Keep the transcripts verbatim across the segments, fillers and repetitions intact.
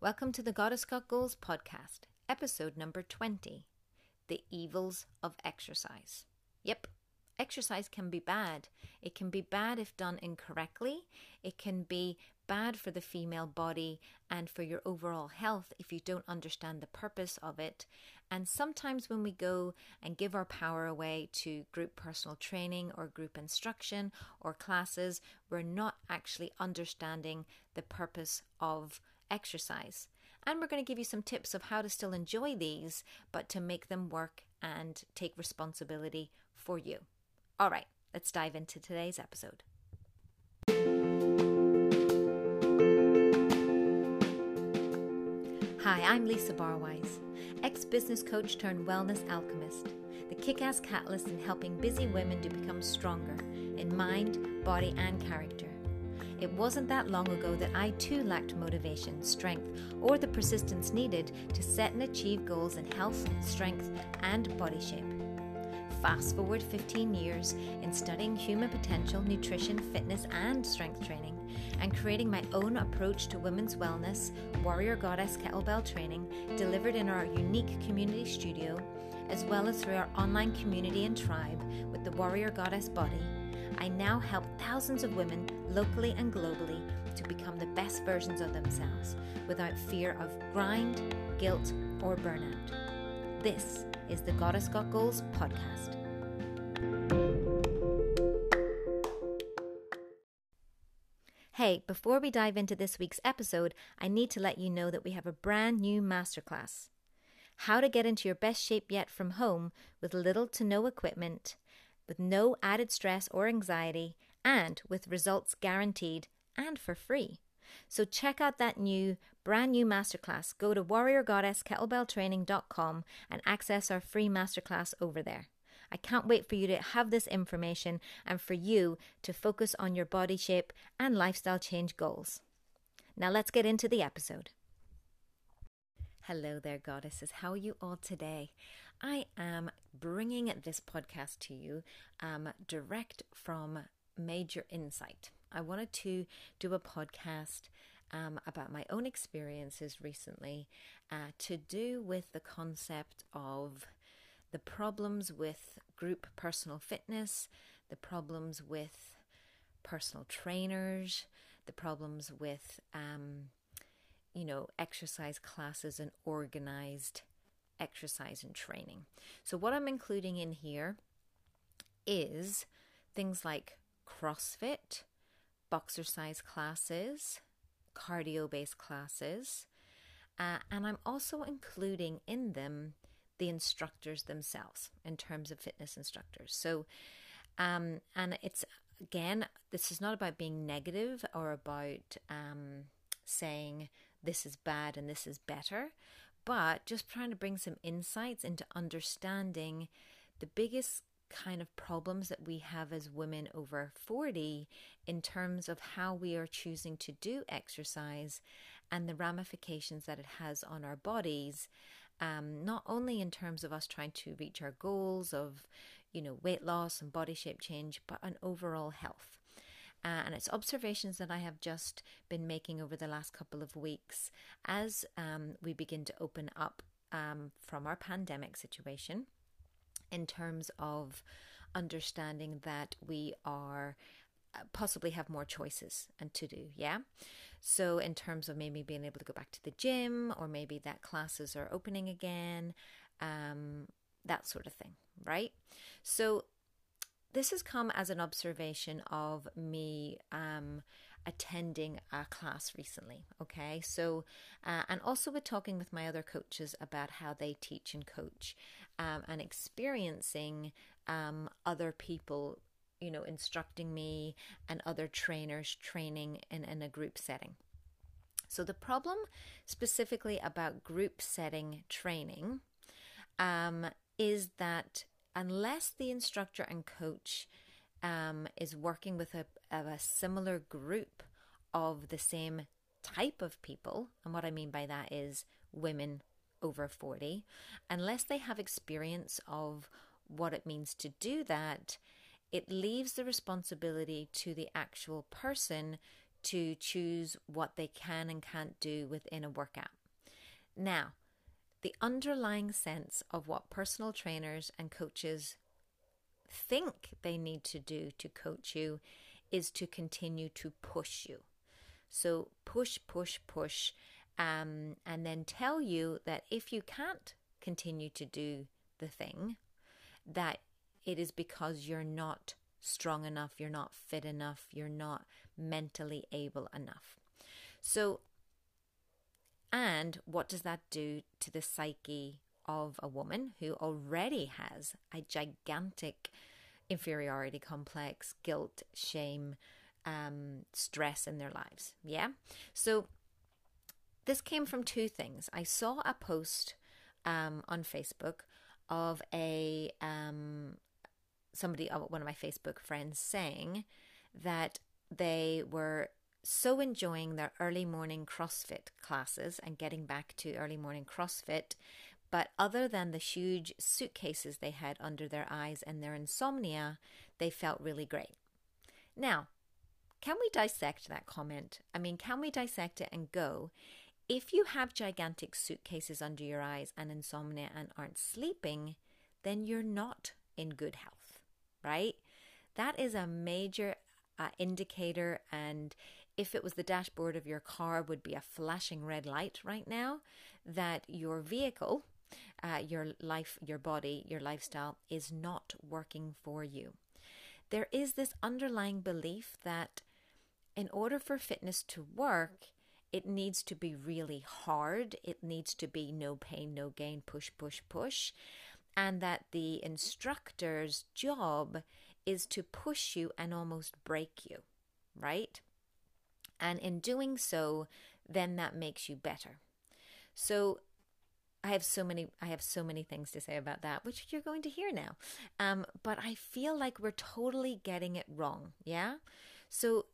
Welcome to the Goddess Got Goals podcast, episode number twenty, The Evils of Exercise. Yep, exercise can be bad. It can be bad if done incorrectly. It can be bad for the female body and for your overall health if you don't understand the purpose of it. And sometimes when we go and give our power away to group personal training or group instruction or classes, we're not actually understanding the purpose of exercise. And we're going to give you some tips of how to still enjoy these, but to make them work and take responsibility for you. All right, let's dive into today's episode. Hi, I'm Lisa Barwise, ex-business coach turned wellness alchemist, the kick-ass catalyst in helping busy women to become stronger in mind, body and character. It wasn't that long ago that I too lacked motivation, strength, or the persistence needed to set and achieve goals in health, strength, and body shape. Fast forward fifteen years in studying human potential, nutrition, fitness, and strength training, and creating my own approach to women's wellness, Warrior Goddess Kettlebell Training, delivered in our unique community studio, as well as through our online community and tribe with the Warrior Goddess Body. I now help thousands of women locally and globally to become the best versions of themselves without fear of grind, guilt, or burnout. This is the Goddess Got Goals podcast. Hey, before we dive into this week's episode, I need to let you know that we have a brand new masterclass. How to get into your best shape yet from home with little to no equipment, with no added stress or anxiety, and with results guaranteed and for free. So check out that new, brand new masterclass. Go to warrior goddess kettlebell training dot com and access our free masterclass over there. I can't wait for you to have this information and for you to focus on your body shape and lifestyle change goals. Now let's get into the episode. Hello there, goddesses. How are you all today? I am bringing this podcast to you um, direct from Major Insight. I wanted to do a podcast um, about my own experiences recently uh, to do with the concept of the problems with group personal fitness, the problems with personal trainers, the problems with um, you know, exercise classes and organized exercise and training. So what I'm including in here is things like CrossFit, boxercise classes, cardio-based classes, uh, and I'm also including in them the instructors themselves in terms of fitness instructors. So, um, and it's, again, this is not about being negative or about um, saying this is bad and this is better, but just trying to bring some insights into understanding the biggest kind of problems that we have as women over forty in terms of how we are choosing to do exercise and the ramifications that it has on our bodies, um, not only in terms of us trying to reach our goals of, you know, weight loss and body shape change, but on overall health. Uh, and it's observations that I have just been making over the last couple of weeks as um, we begin to open up um, from our pandemic situation in terms of understanding that we are uh, possibly have more choices and to do, yeah? So in terms of maybe being able to go back to the gym or maybe that classes are opening again, um, that sort of thing, right? So this has come as an observation of me um, attending a class recently, okay? So, uh, and also we're talking with my other coaches about how they teach and coach um, and experiencing um, other people, you know, instructing me and other trainers training in, in a group setting. So the problem specifically about group setting training um, is that unless the instructor and coach um, is working with a, of a similar group of the same type of people, and what I mean by that is women over forty, unless they have experience of what it means to do that, it leaves the responsibility to the actual person to choose what they can and can't do within a workout. Now, the underlying sense of what personal trainers and coaches think they need to do to coach you is to continue to push you. So push, push, push, um, and then tell you that if you can't continue to do the thing, that it is because you're not strong enough, you're not fit enough, you're not mentally able enough. So, and what does that do to the psyche of a woman who already has a gigantic inferiority complex, guilt, shame, um, stress in their lives? Yeah. So this came from two things. I saw a post um, on Facebook of a um, somebody, one of my Facebook friends, saying that they were so enjoying their early morning CrossFit classes and getting back to early morning CrossFit. But other than the huge suitcases they had under their eyes and their insomnia, they felt really great. Now, can we dissect that comment? I mean, can we dissect it and go, if you have gigantic suitcases under your eyes and insomnia and aren't sleeping, then you're not in good health, right? That is a major uh, indicator, and if it was the dashboard of your car, would be a flashing red light right now that your vehicle, Uh, your life, your body, your lifestyle is not working for you. There is this underlying belief that in order for fitness to work, it needs to be really hard. It needs to be no pain, no gain, push, push, push. And that the instructor's job is to push you and almost break you, right? And in doing so, then that makes you better. So I have so many, I have so many things to say about that, which you're going to hear now. Um, but I feel like we're totally getting it wrong. Yeah. So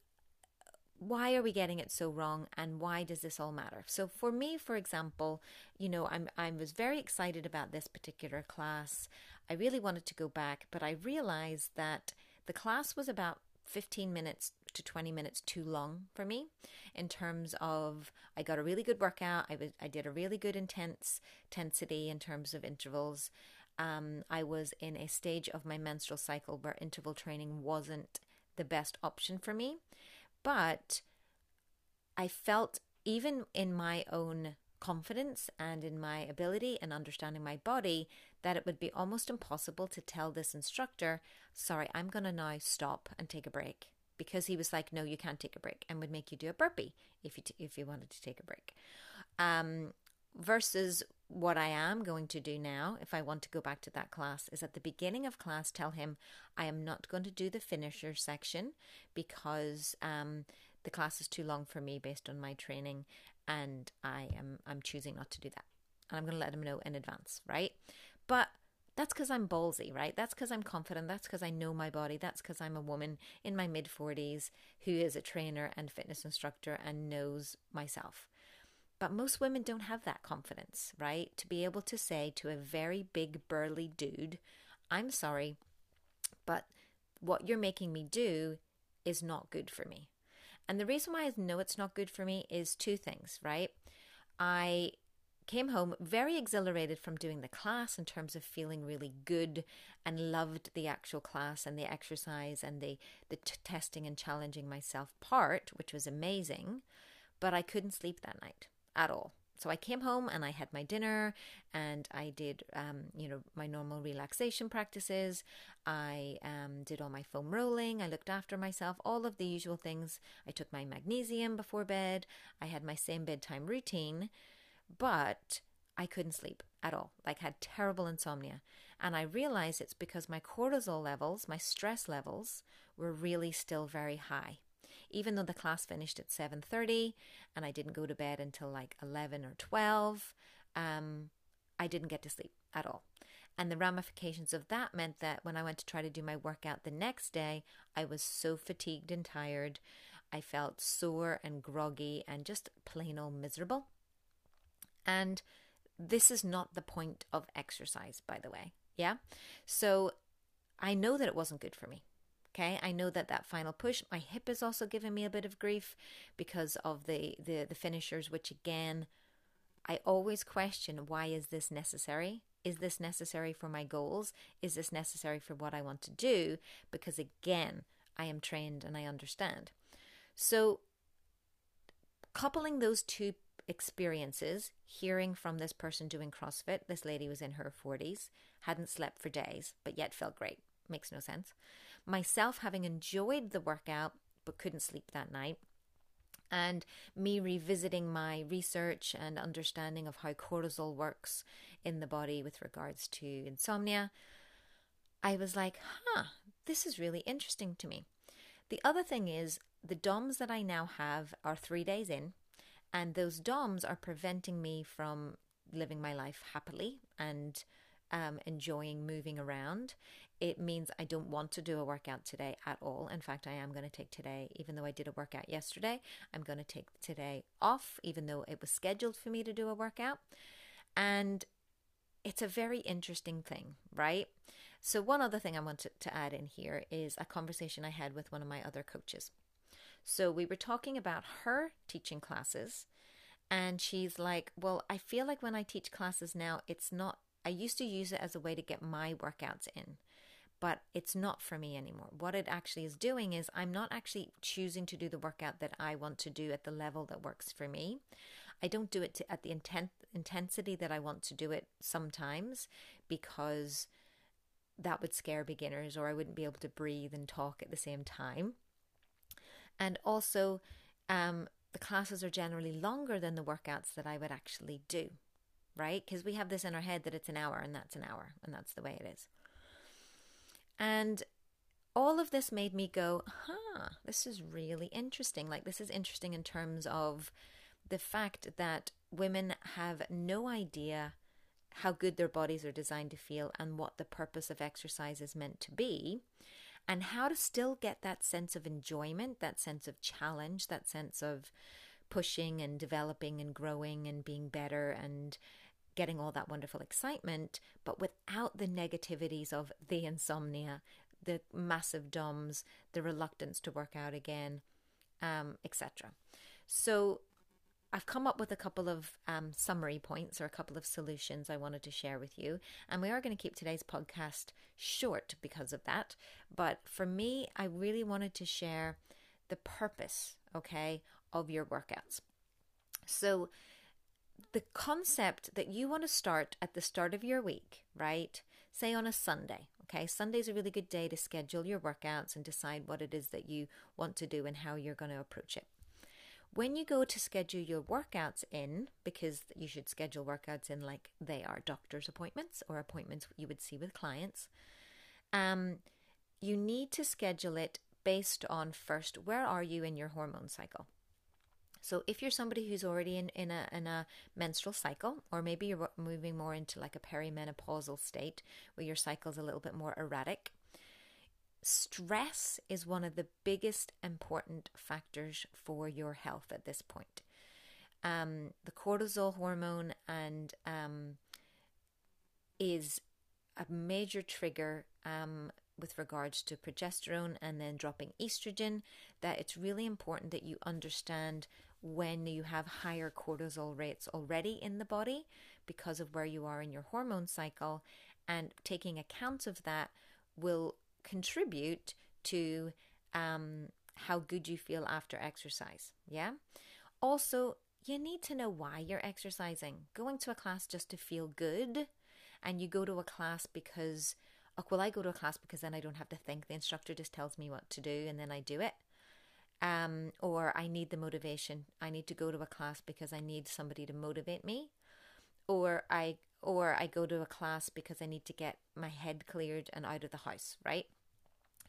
why are we getting it so wrong, and why does this all matter? So for me, for example, you know, I'm, I was very excited about this particular class. I really wanted to go back, but I realized that the class was about fifteen minutes to twenty minutes too long for me, in terms of I got a really good workout. I was, I did a really good intense intensity in terms of intervals. Um, I was in a stage of my menstrual cycle where interval training wasn't the best option for me, but I felt, even in my own confidence and in my ability and understanding my body, that it would be almost impossible to tell this instructor, sorry, I'm going to now stop and take a break. Because he was like, no, you can't take a break, and would make you do a burpee if you t- if you wanted to take a break. Um, versus what I am going to do now, if I want to go back to that class, is at the beginning of class, tell him, I am not going to do the finisher section because um, the class is too long for me based on my training, and I am I'm choosing not to do that. And I'm going to let him know in advance, right? But that's because I'm ballsy, right? That's because I'm confident. That's because I know my body. That's because I'm a woman in my mid forties who is a trainer and fitness instructor and knows myself. But most women don't have that confidence, right? To be able to say to a very big burly dude, I'm sorry, but what you're making me do is not good for me. And the reason why I know it's not good for me is two things, right? I came home very exhilarated from doing the class in terms of feeling really good, and loved the actual class and the exercise and the, the t- testing and challenging myself part, which was amazing, but I couldn't sleep that night at all. So I came home and I had my dinner, and I did, um, you know, my normal relaxation practices. I um, did all my foam rolling. I looked after myself, all of the usual things. I took my magnesium before bed. I had my same bedtime routine. But I couldn't sleep at all, like had terrible insomnia. And I realized it's because my cortisol levels, my stress levels, were really still very high. Even though the class finished at seven thirty and I didn't go to bed until like eleven or twelve, um, I didn't get to sleep at all. And the ramifications of that meant that when I went to try to do my workout the next day, I was so fatigued and tired. I felt sore and groggy and just plain old miserable. And this is not the point of exercise, by the way. Yeah. So I know that it wasn't good for me Okay, I know that that final push, my hip is also giving me a bit of grief because of the, the, the finishers, which again, I always question, why is this necessary? Is this necessary for my goals? Is this necessary for what I want to do? Because again, I am trained and I understand. So coupling those two experiences, hearing from this person doing CrossFit, this lady was in her forties, hadn't slept for days, but yet felt great. Makes no sense. Myself having enjoyed the workout, but couldn't sleep that night. And me revisiting my research and understanding of how cortisol works in the body with regards to insomnia. I was like, huh, this is really interesting to me. The other thing is the DOMS that I now have are three days in. And those DOMS are preventing me from living my life happily and um, enjoying moving around. It means I don't want to do a workout today at all. In fact, I am going to take today, even though I did a workout yesterday, I'm going to take today off, even though it was scheduled for me to do a workout. And it's a very interesting thing, right? So one other thing I wanted to add in here is a conversation I had with one of my other coaches. So we were talking about her teaching classes, and she's like, well, I feel like when I teach classes now, it's not, I used to use it as a way to get my workouts in, but it's not for me anymore. What it actually is doing is I'm not actually choosing to do the workout that I want to do at the level that works for me. I don't do it to, at the intent, intensity that I want to do it sometimes, because that would scare beginners, or I wouldn't be able to breathe and talk at the same time. And also, um, the classes are generally longer than the workouts that I would actually do, right? Because we have this in our head that it's an hour and that's an hour and that's the way it is. And all of this made me go, huh, this is really interesting. Like, this is interesting in terms of the fact that women have no idea how good their bodies are designed to feel and what the purpose of exercise is meant to be. And how to still get that sense of enjoyment, that sense of challenge, that sense of pushing and developing and growing and being better and getting all that wonderful excitement, but without the negativities of the insomnia, the massive DOMS, the reluctance to work out again, um, et cetera. So I've come up with a couple of um, summary points or a couple of solutions I wanted to share with you. And we are going to keep today's podcast short because of that. But for me, I really wanted to share the purpose, okay, of your workouts. So the concept that you want to start at the start of your week, right? Say on a Sunday, okay? Sunday's a really good day to schedule your workouts and decide what it is that you want to do and how you're going to approach it. When you go to schedule your workouts in, because you should schedule workouts in like they are doctor's appointments or appointments you would see with clients, um, you need to schedule it based on first, where are you in your hormone cycle? So if you're somebody who's already in, in, a, in a menstrual cycle, or maybe you're moving more into like a perimenopausal state where your cycle's a little bit more erratic, stress is one of the biggest important factors for your health at this point. Um, the cortisol hormone and um, is a major trigger um, with regards to progesterone and then dropping estrogen, that it's really important that you understand when you have higher cortisol rates already in the body because of where you are in your hormone cycle, and taking account of that will contribute to um, how good you feel after exercise, yeah? Also, you need to know why you're exercising. Going to a class just to feel good, and you go to a class because, oh, well, I go to a class because then I don't have to think. The instructor just tells me what to do, and then I do it. Um, or I need the motivation. I need to go to a class because I need somebody to motivate me. Or I... Or I go to a class because I need to get my head cleared and out of the house, right?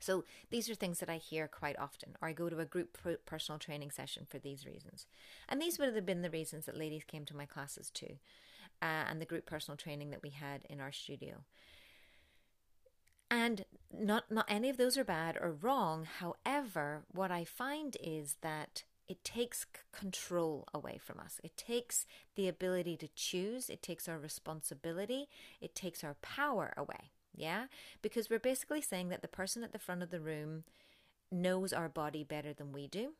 So these are things that I hear quite often. Or I go to a group personal training session for these reasons. And these would have been the reasons that ladies came to my classes too. Uh, and the group personal training that we had in our studio. And not, not any of those are bad or wrong. However, what I find is that it takes control away from us. It takes the ability to choose. It takes our responsibility. It takes our power away, yeah? Because we're basically saying that the person at the front of the room knows our body better than we do,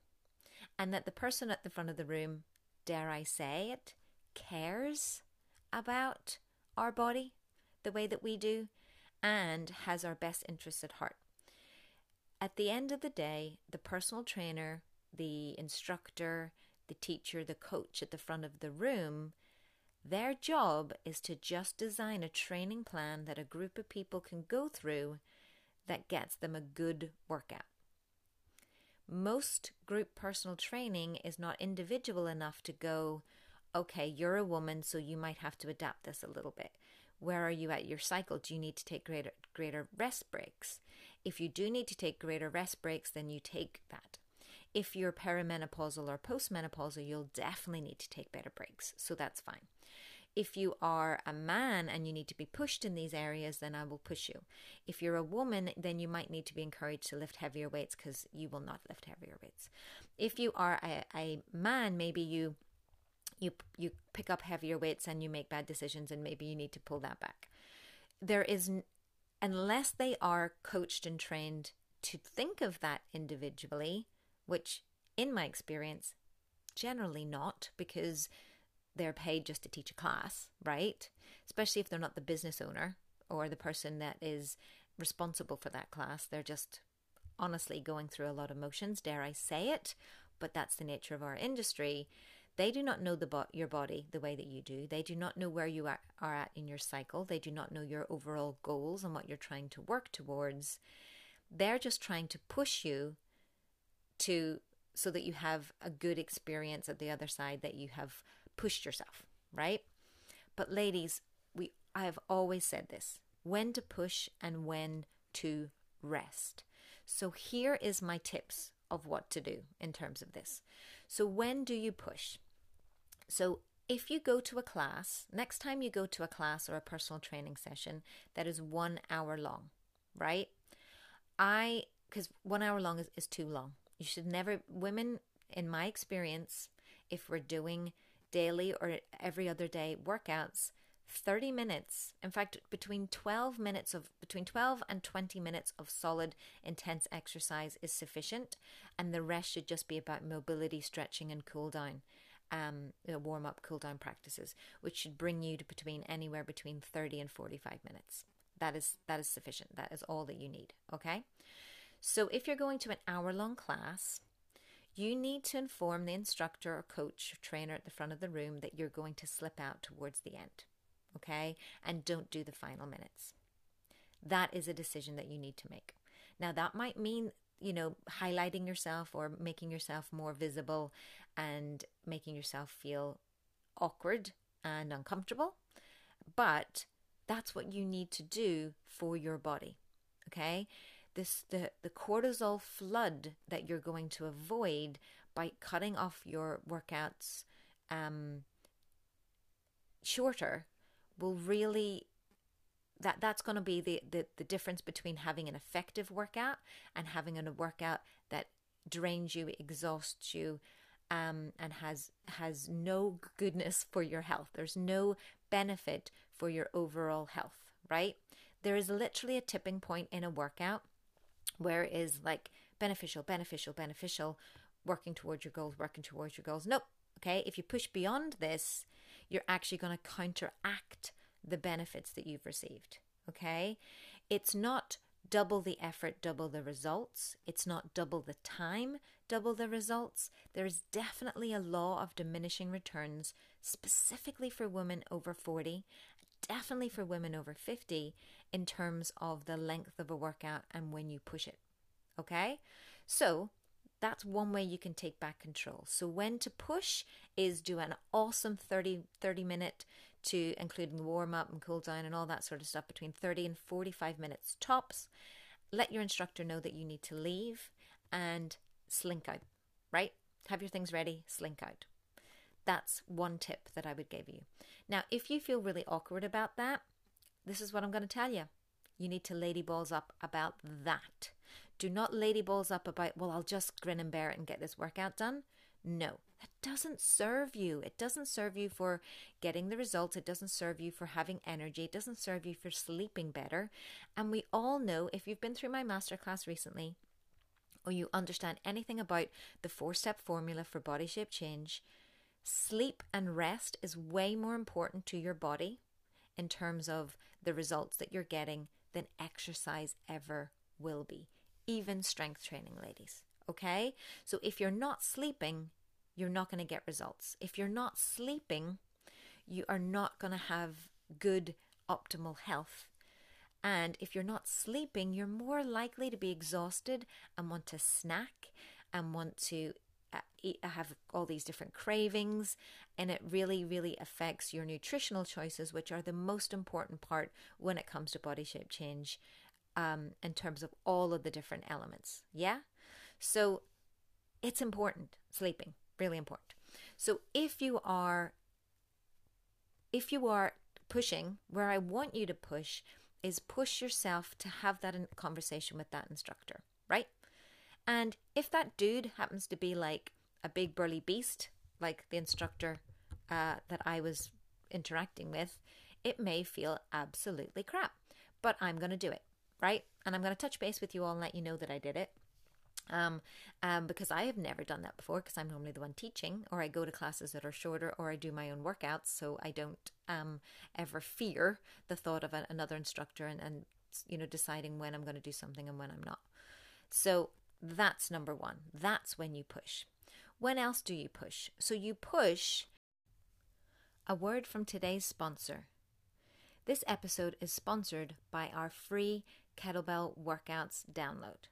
and that the person at the front of the room, dare I say it, cares about our body the way that we do and has our best interests at heart. At the end of the day, the personal trainer, the instructor, the teacher, the coach at the front of the room, their job is to just design a training plan that a group of people can go through that gets them a good workout. Most group personal training is not individual enough to go, okay, you're a woman, so you might have to adapt this a little bit. Where are you at your cycle? Do you need to take greater greater rest breaks? If you do need to take greater rest breaks, then you take that. If you're perimenopausal or postmenopausal, you'll definitely need to take better breaks. So that's fine. If you are a man and you need to be pushed in these areas, then I will push you. If you're a woman, then you might need to be encouraged to lift heavier weights because you will not lift heavier weights. If you are a, a man, maybe you, you, you pick up heavier weights and you make bad decisions and maybe you need to pull that back. There is, unless they are coached and trained to think of that individually, which in my experience, generally not, because they're paid just to teach a class, right? Especially if they're not the business owner or the person that is responsible for that class. They're just honestly going through a lot of motions, dare I say it, but that's the nature of our industry. They do not know the bo- your body the way that you do. They do not know where you are, are at in your cycle. They do not know your overall goals and what you're trying to work towards. They're just trying to push you to so that you have a good experience at the other side, that you have pushed yourself, right? But ladies, we I have always said this, when to push and when to rest. So here is my tips of what to do in terms of this. So when do you push? So if you go to a class, next time you go to a class or a personal training session that is one hour long, right? I, because one hour long is, is too long. You should never, women, in my experience, if we're doing daily or every other day workouts, thirty minutes, in fact, between twelve minutes of, between twelve and twenty minutes of solid, intense exercise is sufficient. And the rest should just be about mobility, stretching, and cool down, um, you know, warm up, cool down practices, which should bring you to between anywhere between thirty and forty-five minutes. That is, that is sufficient. That is all that you need. Okay. So if you're going to an hour-long class, you need to inform the instructor or coach or trainer at the front of the room that you're going to slip out towards the end, okay? And don't do the final minutes. That is a decision that you need to make. Now, that might mean, you know, highlighting yourself or making yourself more visible and making yourself feel awkward and uncomfortable, but that's what you need to do for your body, okay? This, the, the cortisol flood that you're going to avoid by cutting off your workouts um, shorter will really, that, that's going to be the, the, the difference between having an effective workout and having a workout that drains you, exhausts you, um, and has, has no goodness for your health. There's no benefit for your overall health, right? There is literally a tipping point in a workout where it is like beneficial, beneficial, beneficial, working towards your goals, working towards your goals. Nope. Okay. If you push beyond this, you're actually going to counteract the benefits that you've received. Okay. It's not double the effort, double the results. It's not double the time, double the results. There is definitely a law of diminishing returns specifically for women over forty, definitely for women over fifty, in terms of the length of a workout and when you push it. Okay? So that's one way you can take back control. So when to push is do an awesome thirty minute to including the warm up and cool down and all that sort of stuff, between thirty and forty-five minutes tops. Let your instructor know that you need to leave and slink out, right? Have your things ready, slink out. That's one tip that I would give you. Now, if you feel really awkward about that, this is what I'm going to tell you. You need to lady balls up about that. Do not lady balls up about, well, I'll just grin and bear it and get this workout done. No, that doesn't serve you. It doesn't serve you for getting the results. It doesn't serve you for having energy. It doesn't serve you for sleeping better. And we all know, if you've been through my masterclass recently, or you understand anything about the four-step formula for body shape change, sleep and rest is way more important to your body in terms of the results that you're getting than exercise ever will be. Even strength training, ladies. Okay? So if you're not sleeping, you're not going to get results. If you're not sleeping, you are not going to have good, optimal health. And if you're not sleeping, you're more likely to be exhausted and want to snack and want to uh, eat, have all these different cravings. And it really, really affects your nutritional choices, which are the most important part when it comes to body shape change, um, in terms of all of the different elements. Yeah? So it's important, sleeping. Really important. So if you are, if you are pushing, where I want you to push is push yourself to have that conversation with that instructor, right? And if that dude happens to be like a big burly beast, like the instructor uh, that I was interacting with, it may feel absolutely crap, but I'm going to do it, right? And I'm going to touch base with you all and let you know that I did it. Um, um, because I have never done that before, because I'm normally the one teaching, or I go to classes that are shorter, or I do my own workouts, so I don't um ever fear the thought of a, another instructor and, and you know, deciding when I'm going to do something and when I'm not. So that's number one. That's when you push. When else do you push? So you push. A word from today's sponsor. This episode is sponsored by our free kettlebell workouts download.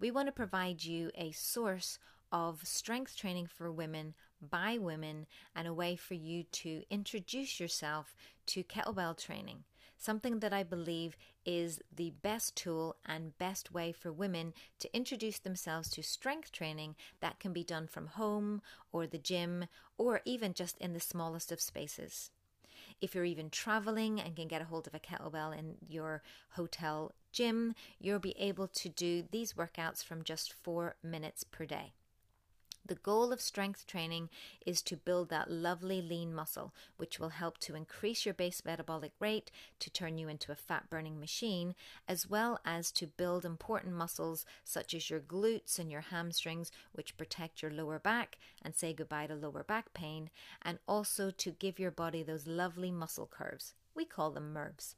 We want to provide you a source of strength training for women by women and a way for you to introduce yourself to kettlebell training, something that I believe is the best tool and best way for women to introduce themselves to strength training that can be done from home or the gym or even just in the smallest of spaces. If you're even traveling and can get a hold of a kettlebell in your hotel gym, you'll be able to do these workouts from just four minutes per day. The goal of strength training is to build that lovely lean muscle, which will help to increase your base metabolic rate, to turn you into a fat-burning machine, as well as to build important muscles such as your glutes and your hamstrings, which protect your lower back and say goodbye to lower back pain, and also to give your body those lovely muscle curves. We call them MERVs.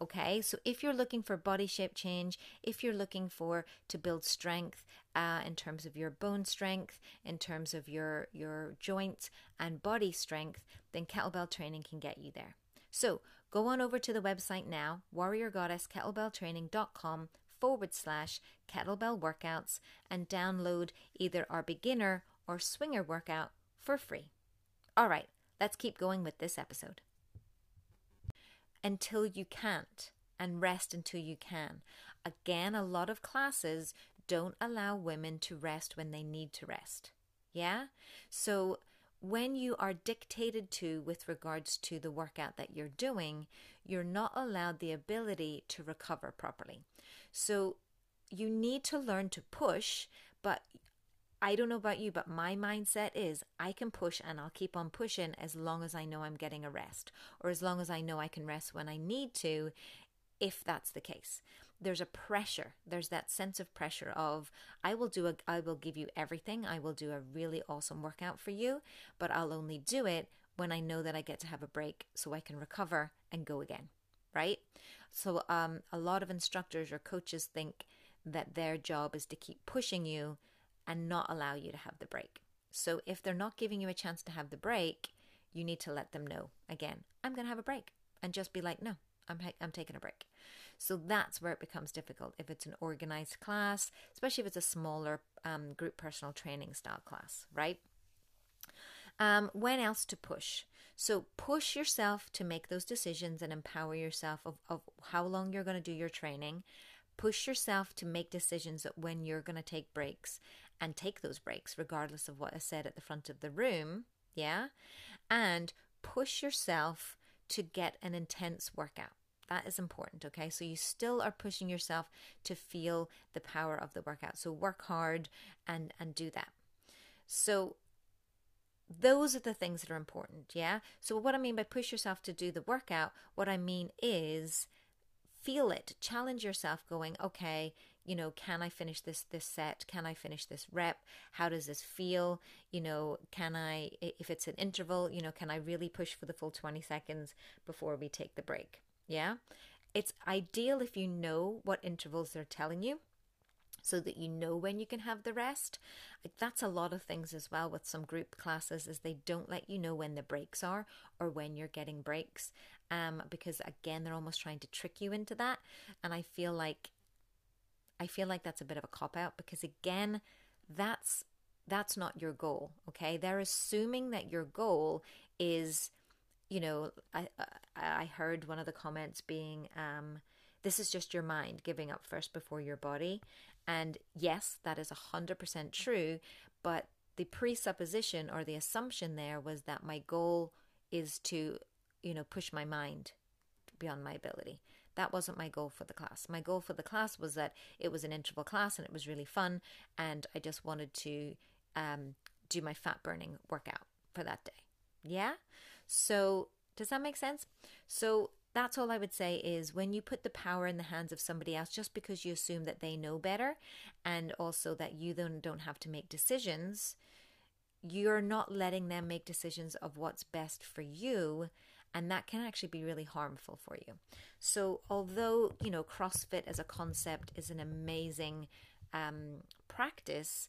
Okay, so if you're looking for body shape change, if you're looking for to build strength uh, in terms of your bone strength, in terms of your, your joints and body strength, then kettlebell training can get you there. So go on over to the website now, warrior goddess kettlebell training dot com forward slash kettlebell workouts, and download either our beginner or swinger workout for free. All right, let's keep going with this episode. Until you can't, and rest until you can. Again, a lot of classes don't allow women to rest when they need to rest. Yeah? So when you are dictated to with regards to the workout that you're doing, you're not allowed the ability to recover properly. So you need to learn to push, but I don't know about you, but my mindset is I can push and I'll keep on pushing as long as I know I'm getting a rest, or as long as I know I can rest when I need to, if that's the case. There's a pressure. There's that sense of pressure of I will do a, I will give you everything. I will do a really awesome workout for you, but I'll only do it when I know that I get to have a break so I can recover and go again, right? So um, a lot of instructors or coaches think that their job is to keep pushing you and not allow you to have the break. So if they're not giving you a chance to have the break, you need to let them know, again, I'm going to have a break, and just be like, no, I'm I'm taking a break. So that's where it becomes difficult if it's an organized class, especially if it's a smaller um, group personal training style class, right? Um, when else to push? So push yourself to make those decisions and empower yourself of, of how long you're going to do your training. Push yourself to make decisions that when you're going to take breaks, and take those breaks regardless of what I said at the front of the room, yeah? And push yourself to get an intense workout. That is important, okay? So you still are pushing yourself to feel the power of the workout. So work hard and, and do that. So Those are the things that are important, yeah? So what I mean by push yourself to do the workout, what I mean is feel it, challenge yourself going, okay, you know, can I finish this, this set? Can I finish this rep? How does this feel? You know, can I, if it's an interval, you know, can I really push for the full twenty seconds before we take the break? Yeah? It's ideal if you know what intervals they're telling you, so that you know when you can have the rest. That's a lot of things as well with some group classes, is they don't let you know when the breaks are or when you're getting breaks, um, because again, they're almost trying to trick you into that. And I feel like, I feel like that's a bit of a cop out, because again, that's, that's not your goal. Okay. They're assuming that your goal is, you know, I, I heard one of the comments being, um, this is just your mind giving up first before your body. And yes, that is one hundred percent true, but the presupposition or the assumption there was that my goal is to, you know, push my mind beyond my ability. That wasn't my goal for the class. My goal for the class was that it was an interval class and it was really fun, and I just wanted to um, do my fat burning workout for that day. Yeah? So does that make sense? So that's all I would say is, when you put the power in the hands of somebody else, just because you assume that they know better, and also that you then don't have to make decisions, you're not letting them make decisions of what's best for you. And that can actually be really harmful for you. So although, you know, CrossFit as a concept is an amazing um, practice,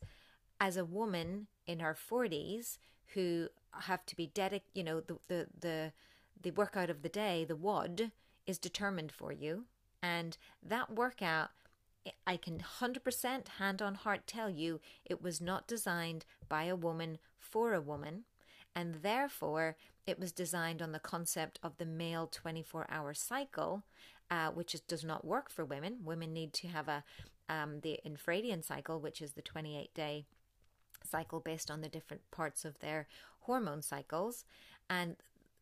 as a woman in her forties who have to be dedicated, you know, the, the, the, the workout of the day, the W O D, is determined for you. And that workout, I can one hundred percent hand on heart tell you, it was not designed by a woman for a woman. And therefore, it was designed on the concept of the male twenty-four hour cycle, uh, which is, does not work for women. Women need to have a um, the infradian cycle, which is the twenty-eight day cycle based on the different parts of their hormone cycles. And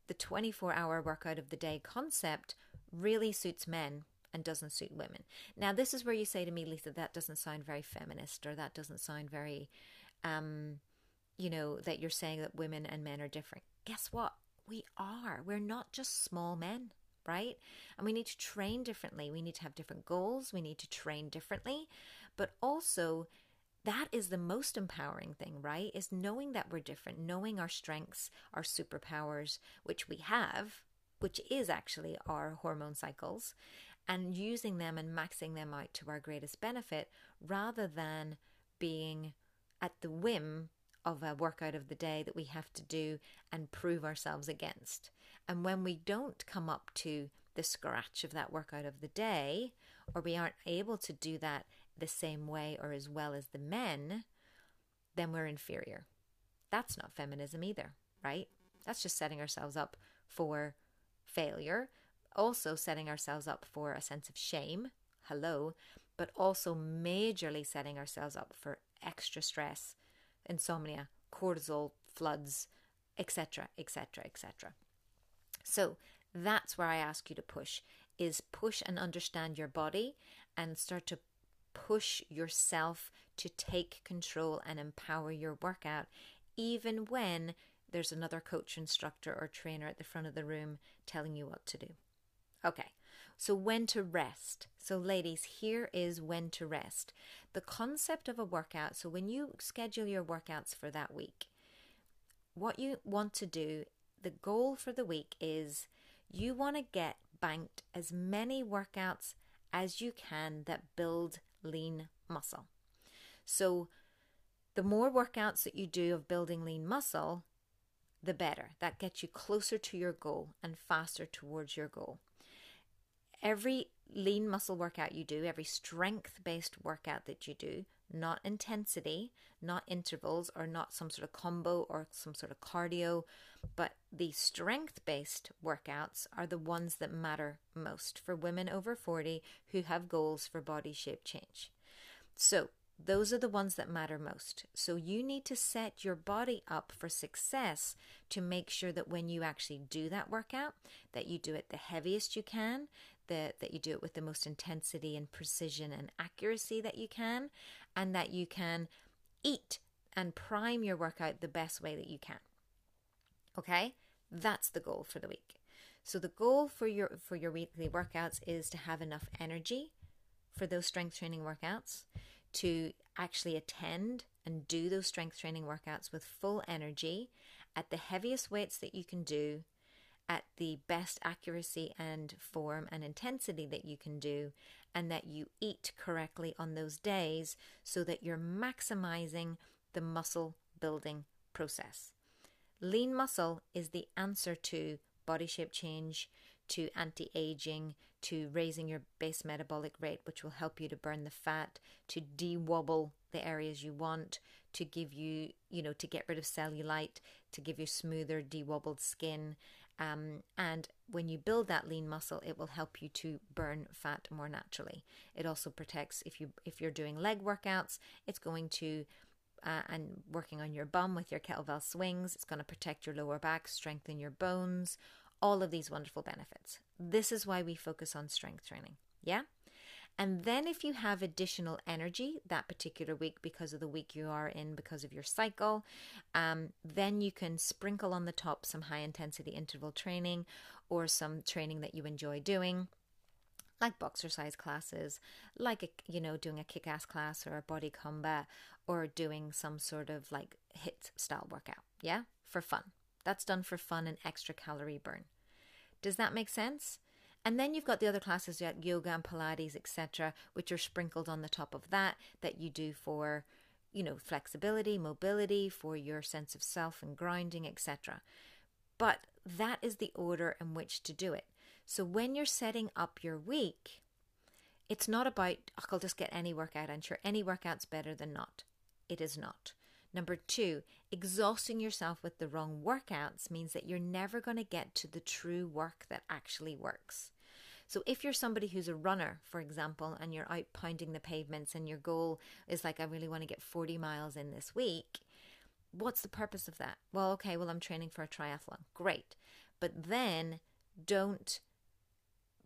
the twenty-four hour workout of the day concept really suits men and doesn't suit women. Now, this is where you say to me, Lisa, that doesn't sound very feminist, or that doesn't sound very, um, you know, that you're saying that women and men are different. Guess what? We are. We're not just small men, right? And we need to train differently. We need to have different goals. We need to train differently. But also, that is the most empowering thing, right? Is knowing that we're different, knowing our strengths, our superpowers, which we have, which is actually our hormone cycles, and using them and maxing them out to our greatest benefit, rather than being at the whim of a workout of the day that we have to do and prove ourselves against. And when we don't come up to the scratch of that workout of the day, or we aren't able to do that the same way or as well as the men, then we're inferior. That's not feminism either, right? That's just setting ourselves up for failure, also setting ourselves up for a sense of shame, hello, but also majorly setting ourselves up for extra stress, insomnia, cortisol floods, etc, etc, et cetera. So that's where I ask you to push, is push and understand your body and start to push yourself to take control and empower your workout, even when there's another coach, instructor, or trainer at the front of the room telling you what to do. Okay, so when to rest. So ladies, here is when to rest. The concept of a workout, so when you schedule your workouts for that week, what you want to do, the goal for the week is you want to get banked as many workouts as you can that build lean muscle. So the more workouts that you do of building lean muscle, the better. That gets you closer to your goal and faster towards your goal. Every lean muscle workout you do, every strength-based workout that you do, not intensity, not intervals, or not some sort of combo or some sort of cardio, but the strength-based workouts are the ones that matter most for women over forty who have goals for body shape change. So those are the ones that matter most. So you need to set your body up for success to make sure that when you actually do that workout, that you do it the heaviest you can, that, that you do it with the most intensity and precision and accuracy that you can, and that you can eat and prime your workout the best way that you can. Okay, that's the goal for the week. So the goal for your for your weekly workouts is to have enough energy for those strength training workouts, to actually attend and do those strength training workouts with full energy, at the heaviest weights that you can do, at the best accuracy and form and intensity that you can do, and that you eat correctly on those days so that you're maximizing the muscle building process. Lean muscle is the answer to body shape change, to anti-aging, to raising your base metabolic rate, which will help you to burn the fat, to de-wobble the areas you want, to give you, you know, to get rid of cellulite, to give you smoother, de-wobbled skin. Um, and when you build that lean muscle, it will help you to burn fat more naturally. It also protects, if you if you're doing leg workouts, it's going to Uh, and working on your bum with your kettlebell swings, it's going to protect your lower back, strengthen your bones, all of these wonderful benefits. This is why we focus on strength training, yeah? And then if you have additional energy that particular week because of the week you are in, because of your cycle, um, then you can sprinkle on the top some high-intensity interval training or some training that you enjoy doing, like boxercise classes, like, a, you know, doing a kick-ass class or a body combat, or doing some sort of like HIIT style workout, yeah, for fun. That's done for fun and extra calorie burn. Does that make sense? And then you've got the other classes like yoga and Pilates, et cetera, which are sprinkled on the top of that, that you do for, you know, flexibility, mobility, for your sense of self and grounding, et cetera. But that is the order in which to do it. So when you're setting up your week, it's not about, oh, I'll just get any workout. I'm sure any workout's better than not. It is not. Number two, exhausting yourself with the wrong workouts means that you're never going to get to the true work that actually works. So if you're somebody who's a runner, for example, and you're out pounding the pavements and your goal is like, I really want to get forty miles in this week, what's the purpose of that? Well, okay, well, I'm training for a triathlon. Great. But then don't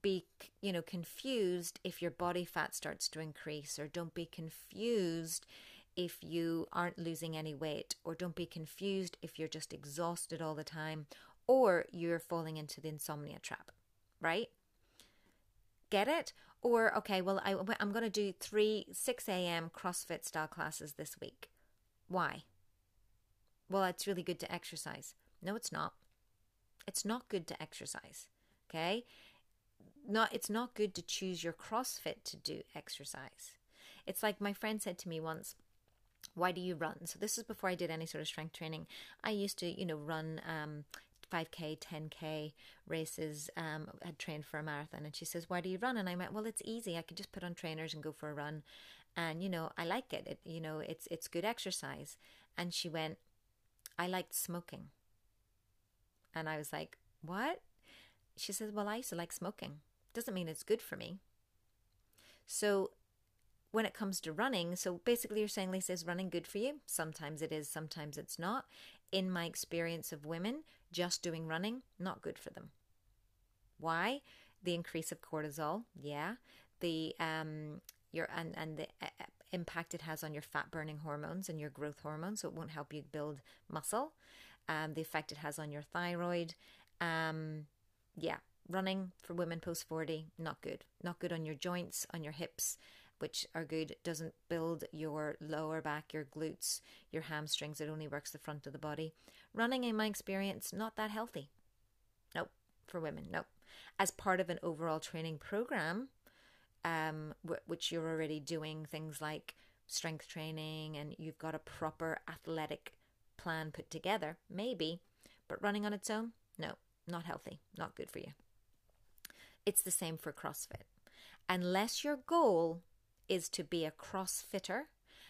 be, you know, confused if your body fat starts to increase, or don't be confused if you aren't losing any weight, or don't be confused if you're just exhausted all the time, or you're falling into the insomnia trap, right? Get it? Or, okay, well, I, I'm going to do three six a.m. CrossFit style classes this week. Why? Well, it's really good to exercise. No, it's not. It's not good to exercise, okay? Not, it's not good to choose your CrossFit to do exercise. It's like my friend said to me once, why do you run? So this is before I did any sort of strength training. I used to, you know, run um, five K, ten K races. Um, I had trained for a marathon. And she says, why do you run? And I went, well, it's easy. I could just put on trainers and go for a run. And, you know, I like it. it you know, it's it's good exercise. And she went, I liked smoking. And I was like, what? She says, well, I used to like smoking. Doesn't mean it's good for me. So when it comes to running, so basically you're saying, Lisa, is running good for you? Sometimes it is, sometimes it's not. In my experience of women, just doing running, not good for them. Why? The increase of cortisol, yeah. The um, your and, and the uh, impact it has on your fat-burning hormones and your growth hormones, so it won't help you build muscle. Um, the effect it has on your thyroid. Um, yeah, running for women post forty, not good. Not good on your joints, on your hips, which are good. It doesn't build your lower back, your glutes, your hamstrings. It only works the front of the body. Running, in my experience, not that healthy. Nope, for women, nope. As part of an overall training program, um, w- which you're already doing things like strength training and you've got a proper athletic plan put together, maybe, but running on its own, no, not healthy, not good for you. It's the same for CrossFit. Unless your goal is to be a CrossFitter,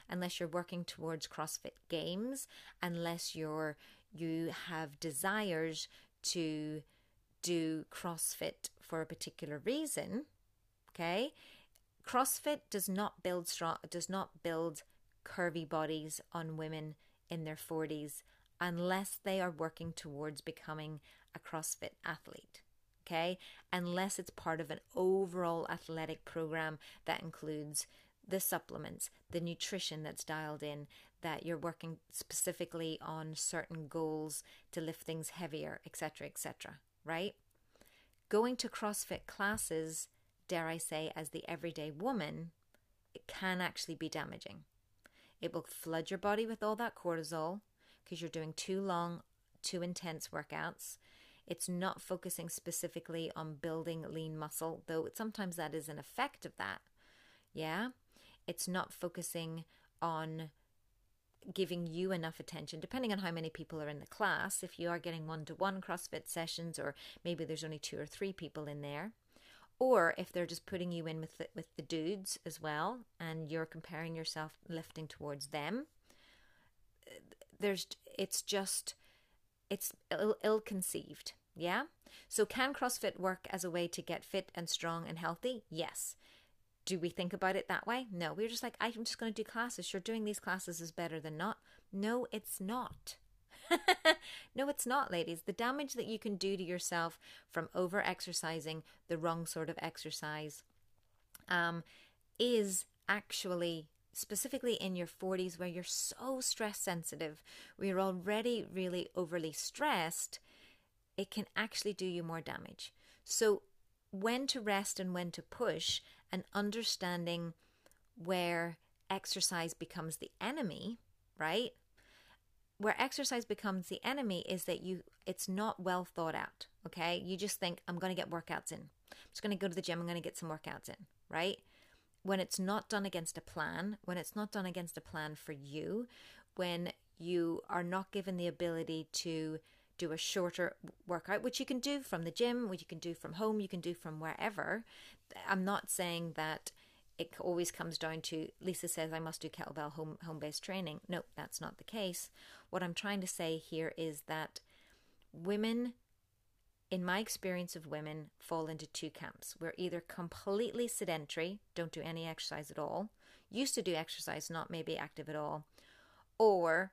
unless you're working towards CrossFit games, unless you're you have desires to do CrossFit for a particular reason, okay? CrossFit does not build strong, does not build curvy bodies on women in their forties unless they are working towards becoming a CrossFit athlete, okay? Unless it's part of an overall athletic program that includes the supplements, the nutrition that's dialed in, that you're working specifically on certain goals to lift things heavier, et cetera, et cetera, right? Going to CrossFit classes, dare I say, as the everyday woman, it can actually be damaging. It will flood your body with all that cortisol because you're doing too long, too intense workouts. It's not focusing specifically on building lean muscle, though sometimes that is an effect of that. Yeah? It's not focusing on giving you enough attention, depending on how many people are in the class. If you are getting one-to-one CrossFit sessions, or maybe there's only two or three people in there, or if they're just putting you in with the, with the dudes as well, and you're comparing yourself lifting towards them, there's it's just it's ill, ill-conceived, yeah? So can CrossFit work as a way to get fit and strong and healthy? Yes. Do we think about it that way? No, we're just like, I'm just going to do classes. Sure, doing these classes is better than not. No, it's not. No, it's not, ladies. The damage that you can do to yourself from over-exercising, the wrong sort of exercise, um, is actually specifically in your forties, where you're so stress sensitive, where you're already really overly stressed, it can actually do you more damage. So when to rest and when to push, and understanding where exercise becomes the enemy, right? Where exercise becomes the enemy is that you it's not well thought out, okay? You just think, I'm going to get workouts in. I'm just going to go to the gym. I'm going to get some workouts in, right? When it's not done against a plan, when it's not done against a plan for you, when you are not given the ability to do a shorter workout, which you can do from the gym, which you can do from home, you can do from wherever. I'm not saying that it always comes down to, Lisa says I must do kettlebell home, home-based training. No, that's not the case. What I'm trying to say here is that women, in my experience of women, fall into two camps. We're either completely sedentary, don't do any exercise at all, used to do exercise, not maybe active at all, or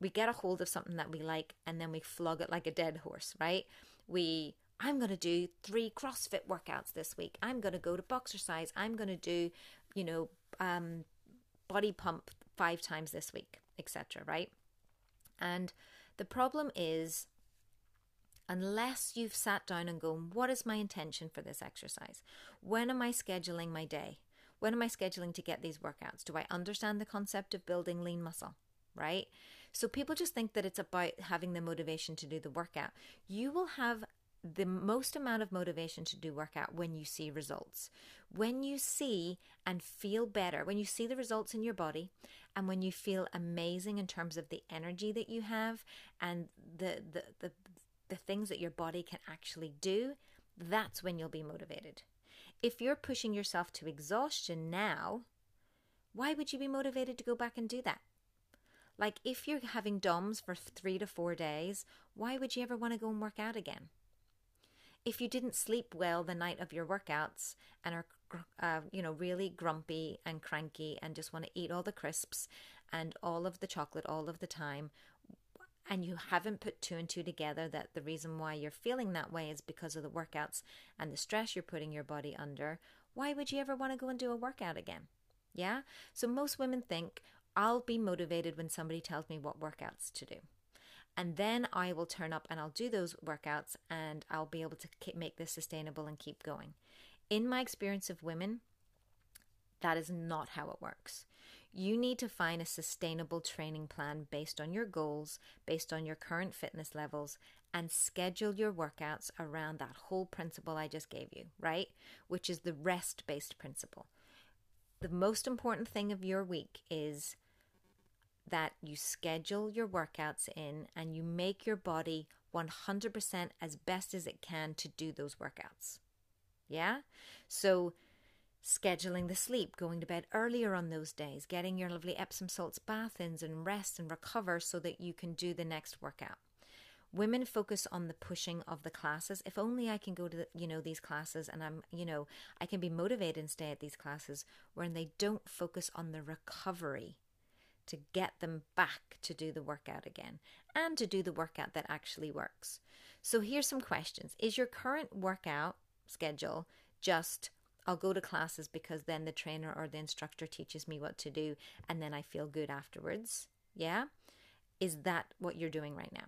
we get a hold of something that we like and then we flog it like a dead horse, right? We, I'm going to do three CrossFit workouts this week. I'm going to go to Boxercise. I'm going to do, you know, um, body pump five times this week, et cetera, right? And the problem is, unless you've sat down and gone, what is my intention for this exercise? When am I scheduling my day? When am I scheduling to get these workouts? Do I understand the concept of building lean muscle, right? So people just think that it's about having the motivation to do the workout. You will have the most amount of motivation to do workout when you see results, when you see and feel better, when you see the results in your body, and when you feel amazing in terms of the energy that you have and the the the, the things that your body can actually do. That's when you'll be motivated. If you're pushing yourself to exhaustion now, why would you be motivated to go back and do that? Like, if you're having DOMS for three to four days, why would you ever want to go and work out again? If you didn't sleep well the night of your workouts and are, uh, you know, really grumpy and cranky and just want to eat all the crisps and all of the chocolate all of the time, and you haven't put two and two together that the reason why you're feeling that way is because of the workouts and the stress you're putting your body under, why would you ever want to go and do a workout again? Yeah? So most women think, I'll be motivated when somebody tells me what workouts to do. And then I will turn up and I'll do those workouts and I'll be able to make this sustainable and keep going. In my experience of women, that is not how it works. You need to find a sustainable training plan based on your goals, based on your current fitness levels, and schedule your workouts around that whole principle I just gave you, right? Which is the rest-based principle. The most important thing of your week is that you schedule your workouts in and you make your body one hundred percent as best as it can to do those workouts. Yeah? So scheduling the sleep, going to bed earlier on those days, getting your lovely Epsom salts bath-ins and rest and recover so that you can do the next workout. Women focus on the pushing of the classes. If only I can go to, the, you know, these classes and I'm, you know, I can be motivated and stay at these classes, when they don't focus on the recovery to get them back to do the workout again and to do the workout that actually works. So here's some questions. Is your current workout schedule just, I'll go to classes because then the trainer or the instructor teaches me what to do and then I feel good afterwards. Yeah? Is that what you're doing right now?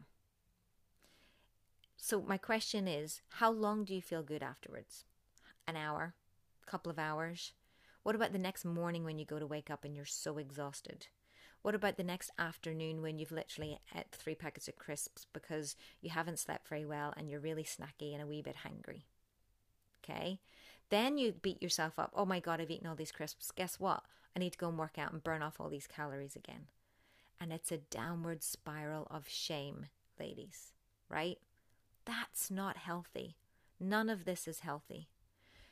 So my question is, how long do you feel good afterwards? An hour? A couple of hours? What about the next morning when you go to wake up and you're so exhausted? What about the next afternoon when you've literally ate three packets of crisps because you haven't slept very well and you're really snacky and a wee bit hangry? Okay? Then you beat yourself up. Oh my God, I've eaten all these crisps. Guess what? I need to go and work out and burn off all these calories again. And it's a downward spiral of shame, ladies, right? That's not healthy. None of this is healthy.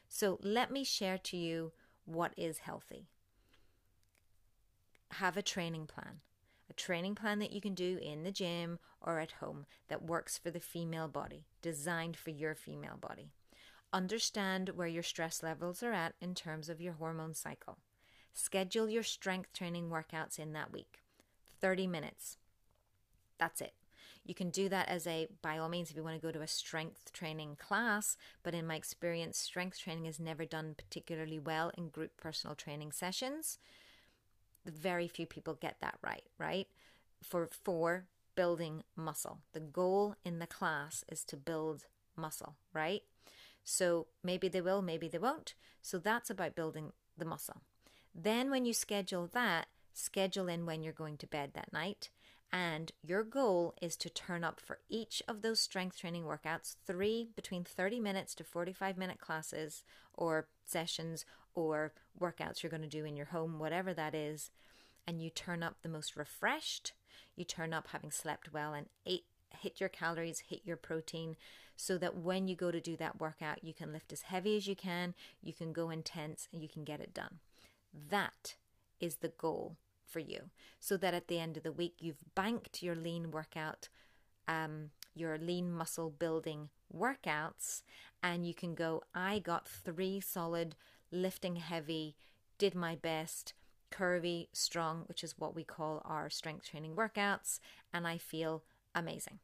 So let me share to you what is healthy. Have a training plan. A training plan that you can do in the gym or at home that works for the female body, designed for your female body. Understand where your stress levels are at in terms of your hormone cycle. Schedule your strength training workouts in that week. thirty minutes. That's it. You can do that as a, by all means, if you want to go to a strength training class, but in my experience, strength training is never done particularly well in group personal training sessions. Very few people get that right, right? For, for building muscle. The goal in the class is to build muscle, right? So maybe they will, maybe they won't. So that's about building the muscle. Then when you schedule that, schedule in when you're going to bed that night. And your goal is to turn up for each of those strength training workouts, three between thirty minutes to forty-five minute classes or sessions or workouts you're going to do in your home, whatever that is. And you turn up the most refreshed. You turn up having slept well and ate, hit your calories, hit your protein, so that when you go to do that workout, you can lift as heavy as you can, you can go intense, and you can get it done. That is the goal for you, so that at the end of the week you've banked your lean workout, um, your lean muscle building workouts, and you can go, I got three solid, lifting heavy, did my best, curvy, strong, which is what we call our strength training workouts, and I feel amazing.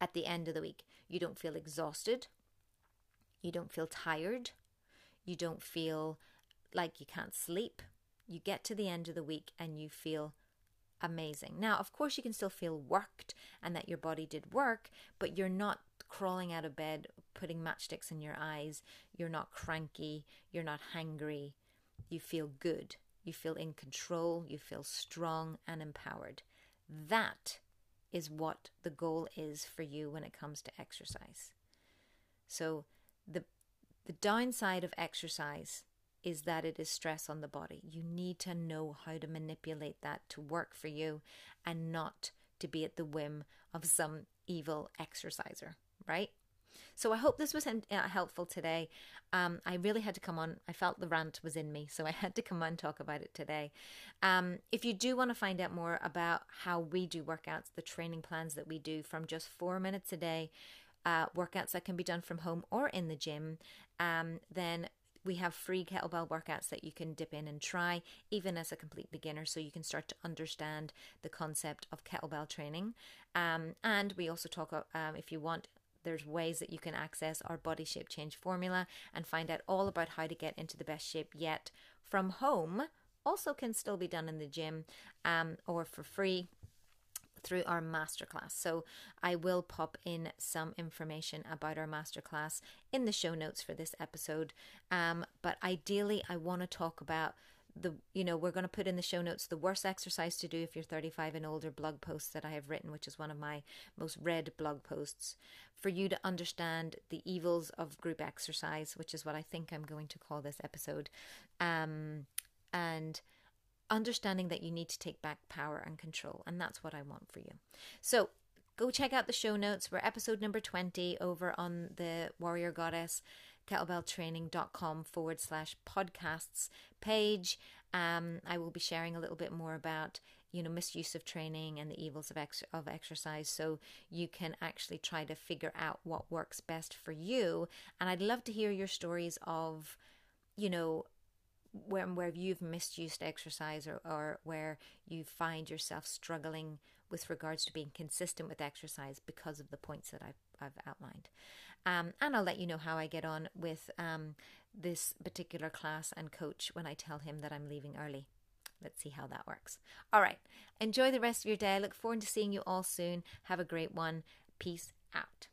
At the end of the week, you don't feel exhausted, you don't feel tired, you don't feel like you can't sleep. You get to the end of the week and you feel amazing. Now, of course, you can still feel worked and that your body did work, but you're not crawling out of bed, putting matchsticks in your eyes. You're not cranky. You're not hangry. You feel good. You feel in control. You feel strong and empowered. That is what the goal is for you when it comes to exercise. So the the downside of exercise is that it is stress on the body. You need to know how to manipulate that to work for you and not to be at the whim of some evil exerciser, right? So I hope this was helpful today. Um, I really had to come on. I felt the rant was in me, so I had to come on and talk about it today. Um, if you do want to find out more about how we do workouts, the training plans that we do from just four minutes a day, uh, workouts that can be done from home or in the gym, um, then we have free kettlebell workouts that you can dip in and try, even as a complete beginner, so you can start to understand the concept of kettlebell training. Um, and we also talk, um, if you want, there's ways that you can access our body shape change formula and find out all about how to get into the best shape yet from home. Also can still be done in the gym um, or for free through our masterclass. So I will pop in some information about our masterclass in the show notes for this episode. Um, but ideally, I want to talk about the, you know, we're going to put in the show notes the worst exercise to do if you're thirty-five and older blog post that I have written, which is one of my most read blog posts, for you to understand the evils of group exercise, which is what I think I'm going to call this episode. Um, and understanding that you need to take back power and control. And that's what I want for you. So go check out the show notes. We're episode number twenty over on the Warrior Goddess Kettlebell Training.com forward slash podcasts page. Um, I will be sharing a little bit more about, you know, misuse of training and the evils of, ex- of exercise, so you can actually try to figure out what works best for you. And I'd love to hear your stories of, you know, Where, where you've misused exercise or, or where you find yourself struggling with regards to being consistent with exercise because of the points that I've, I've outlined. Um, and I'll let you know how I get on with um, this particular class and coach when I tell him that I'm leaving early. Let's see how that works. All right. Enjoy the rest of your day. I look forward to seeing you all soon. Have a great one. Peace out.